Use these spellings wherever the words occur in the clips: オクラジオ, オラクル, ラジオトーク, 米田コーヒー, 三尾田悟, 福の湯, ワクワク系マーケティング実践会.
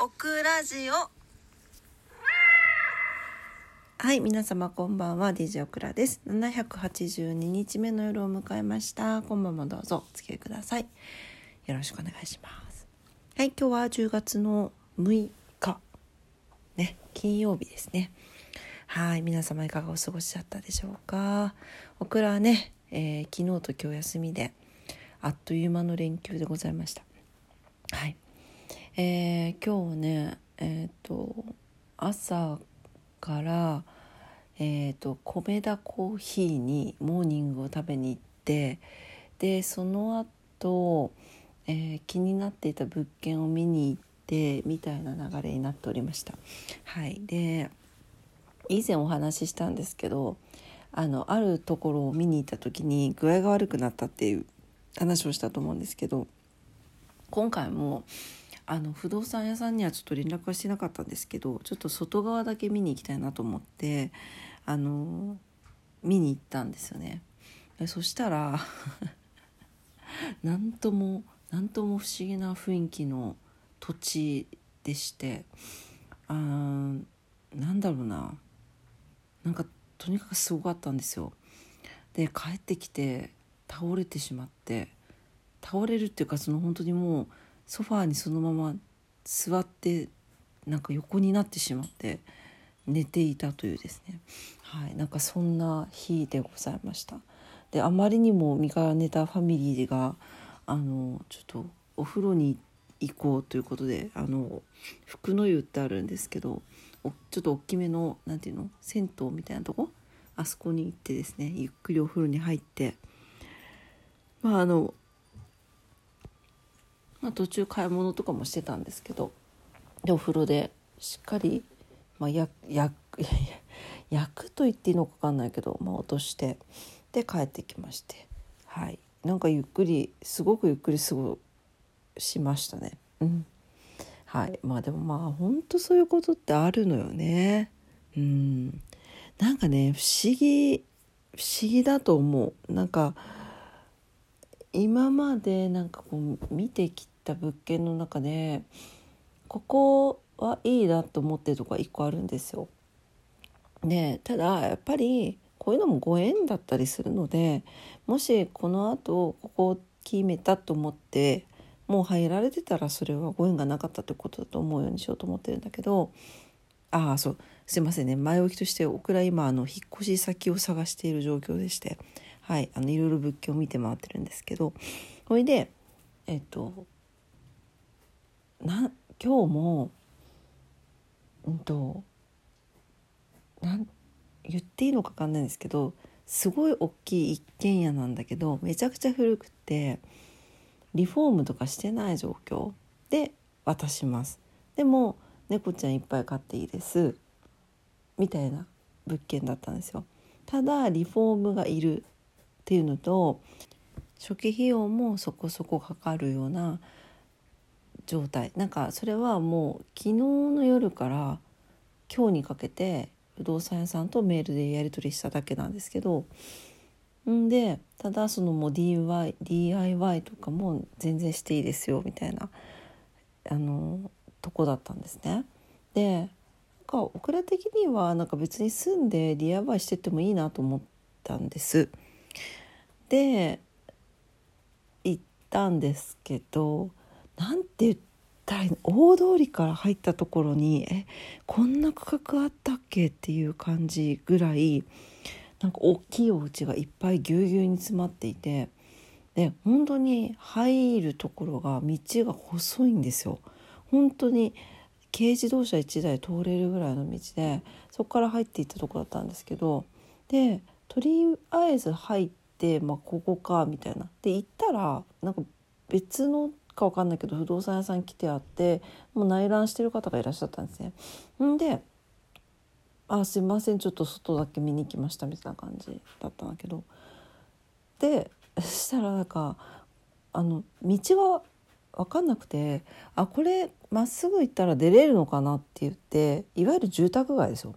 オクラジオ。はい、皆様こんばんは、 DJ オクラです。782日目の夜を迎えました。今晩もどうぞお付き合いください。よろしくお願いします。はい、今日は10月の6日ね、金曜日ですね。はい、皆様いかがお過ごしだったでしょうか。オクラはね、昨日と今日休みであっという間の連休でございました。はい、今日ね、朝から、米田コーヒーにモーニングを食べに行って、でその後、気になっていた物件を見に行ってみたいな流れになっておりました。はい、で以前お話ししたんですけど、あるところを見に行った時に具合が悪くなったっていう話をしたと思うんですけど、今回も不動産屋さんにはちょっと連絡はしてなかったんですけど、ちょっと外側だけ見に行きたいなと思って見に行ったんですよね。そしたらなんとも不思議な雰囲気の土地でして、なんかとにかくすごかったんですよ。で帰ってきて倒れてしまって、倒れるっていうか、その本当にもうソファーにそのまま座って、なんか横になってしまって寝ていたというですね。はい、なんかそんな日でございました。であまりにも身が寝たファミリーがちょっとお風呂に行こうということで、福の湯ってあるんですけど、ちょっと大きめの銭湯みたいなとこ、あそこに行ってですね、ゆっくりお風呂に入って、途中買い物とかもしてたんですけど、でお風呂でしっかり、焼くと言っていいのか分かんないけど、落としてで帰ってきまして、はい、なんかゆっくり過ごしましたね。うん、はい、でも本当そういうことってあるのよね。うん、なんかね不思議だと思う。なんか今まで見てきた物件の中でここはいいなと思ってるとこが1個あるんですよ。でただやっぱりこういうのもご縁だったりするので、もしこの後ここを決めたと思ってもう入られてたら、それはご縁がなかったってことだと思うようにしようと思ってるんだけど、そうすいませんね、前置きとして僕ら今引っ越し先を探している状況でして、はい、いろいろ物件を見て回ってるんですけど、それで今日も言っていいのか分かんないんですけど、すごい大きい一軒家なんだけどめちゃくちゃ古くてリフォームとかしてない状況で渡します、でも猫ちゃんいっぱい飼っていいですみたいな物件だったんですよ。ただリフォームがいるっていうのと初期費用もそこそこかかるような状態、なんかそれはもう昨日の夜から今日にかけて不動産屋さんとメールでやり取りしただけなんですけど、んでただそのもう DIY とかも全然していいですよみたいなとこだったんですね。でオクラ的には別に住んで DIY してってもいいなと思ったんです。で行ったんですけど、なんて言ったら大通りから入ったところにこんな区画あったっけっていう感じぐらい、なんか大きいお家がいっぱいぎゅうぎゅうに詰まっていて、で本当に入るところが道が細いんですよ。本当に軽自動車1台通れるぐらいの道で、そこから入っていったところだったんですけど、でとりあえず入ってここかみたいなで行ったら、別のか分かんないけど不動産屋さん来てあって、もう内覧してる方がいらっしゃったんですね。んですいませんちょっと外だけ見に来ましたみたいな感じだったんだけど、でそしたら道は分かんなくて、これまっすぐ行ったら出れるのかなって言って、いわゆる住宅街ですよ。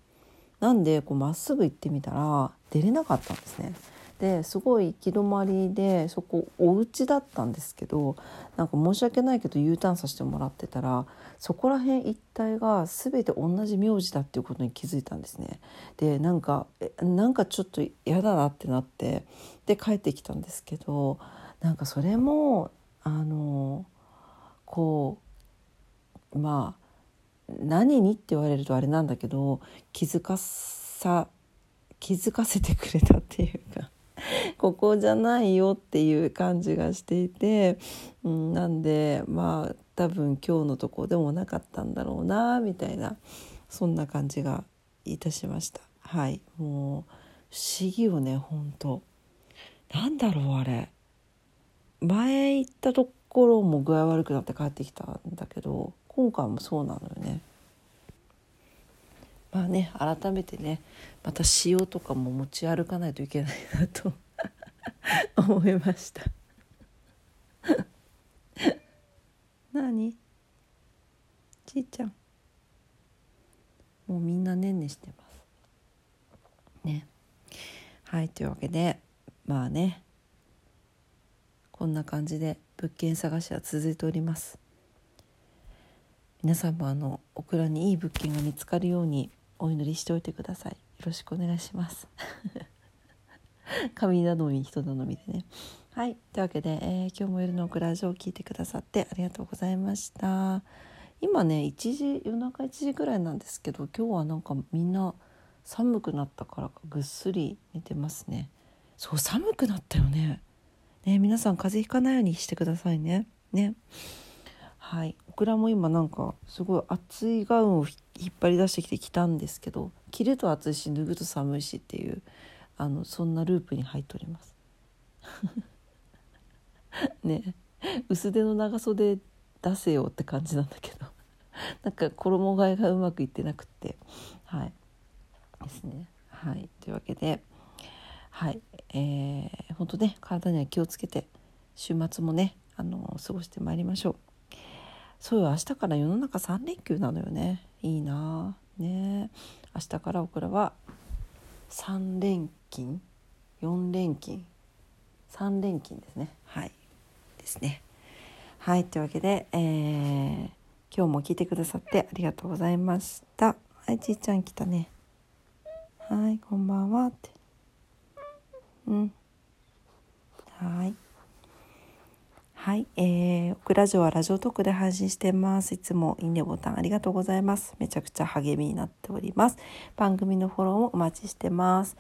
なんでまっすぐ行ってみたら出れなかったんですね。で、すごい行き止まりで、そこお家だったんですけど、なんか申し訳ないけど U ターンさせてもらってたら、そこら辺一帯が全て同じ名字だっていうことに気づいたんですね。で、なんかちょっと嫌だなってなって、で帰ってきたんですけど、なんかそれもこうまあ何にって言われるとあれなんだけど、気づかせてくれたっていうかここじゃないよっていう感じがしていて、なんでまあ多分今日のとこでもなかったんだろうなみたいな、そんな感じがいたしました。はい、もう不思議よね、本当。なんだろうあれ、前行ったところも具合悪くなって帰ってきたんだけど、今回もそうなのよね。まあね、改めてね、また塩とかも持ち歩かないといけないなと思いました何ちいちゃん、もうみんなねんねしてますね。はい、というわけでまあね、こんな感じで物件探しは続いております。皆さんもオクラにいい物件が見つかるようにお祈りしておいてください。よろしくお願いします神頼み人頼みでね。はい、というわけで、今日も夜のオクラジオを聞いてくださってありがとうございました。今ね夜中1時ぐらいなんですけど、今日はなんかみんな寒くなったからぐっすり寝てますね。そう、寒くなったよね。ね、皆さん風邪ひかないようにしてくださいね。ね、はい、オクラも今なんかすごい暑いガウンを引っ張り出してきて着たんですけど、着ると暑いし脱ぐと寒いしっていう、そんなループに入っておりますね、薄手の長袖出せよって感じなんだけどなんか衣替えがうまくいってなくって、はいですね。はい、というわけで、はい、本当ね、体には気をつけて週末もね、過ごしてまいりましょう。そうよ、明日から世の中3連休なのよね。いいなぁね。明日から僕らは3連勤4連勤3連勤ですね。はいですね。はい、というわけで、今日も聞いてくださってありがとうございました。はい、ちいちゃん来たね。はい、こんばんはって、うん、はいはい、オクラジオはラジオトークで配信してます。いつもいいねボタンありがとうございます。めちゃくちゃ励みになっております。番組のフォローもお待ちしてます。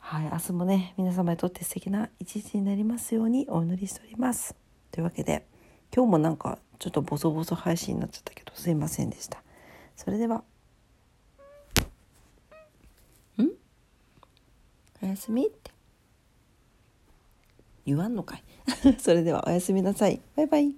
はい、明日もね、皆様にとって素敵な一日になりますようにお祈りしております。というわけで、今日もなんかちょっとボソボソ配信になっちゃったけど、すいませんでした。それではおやすみって言わんのかいそれではおやすみなさい。バイバイ。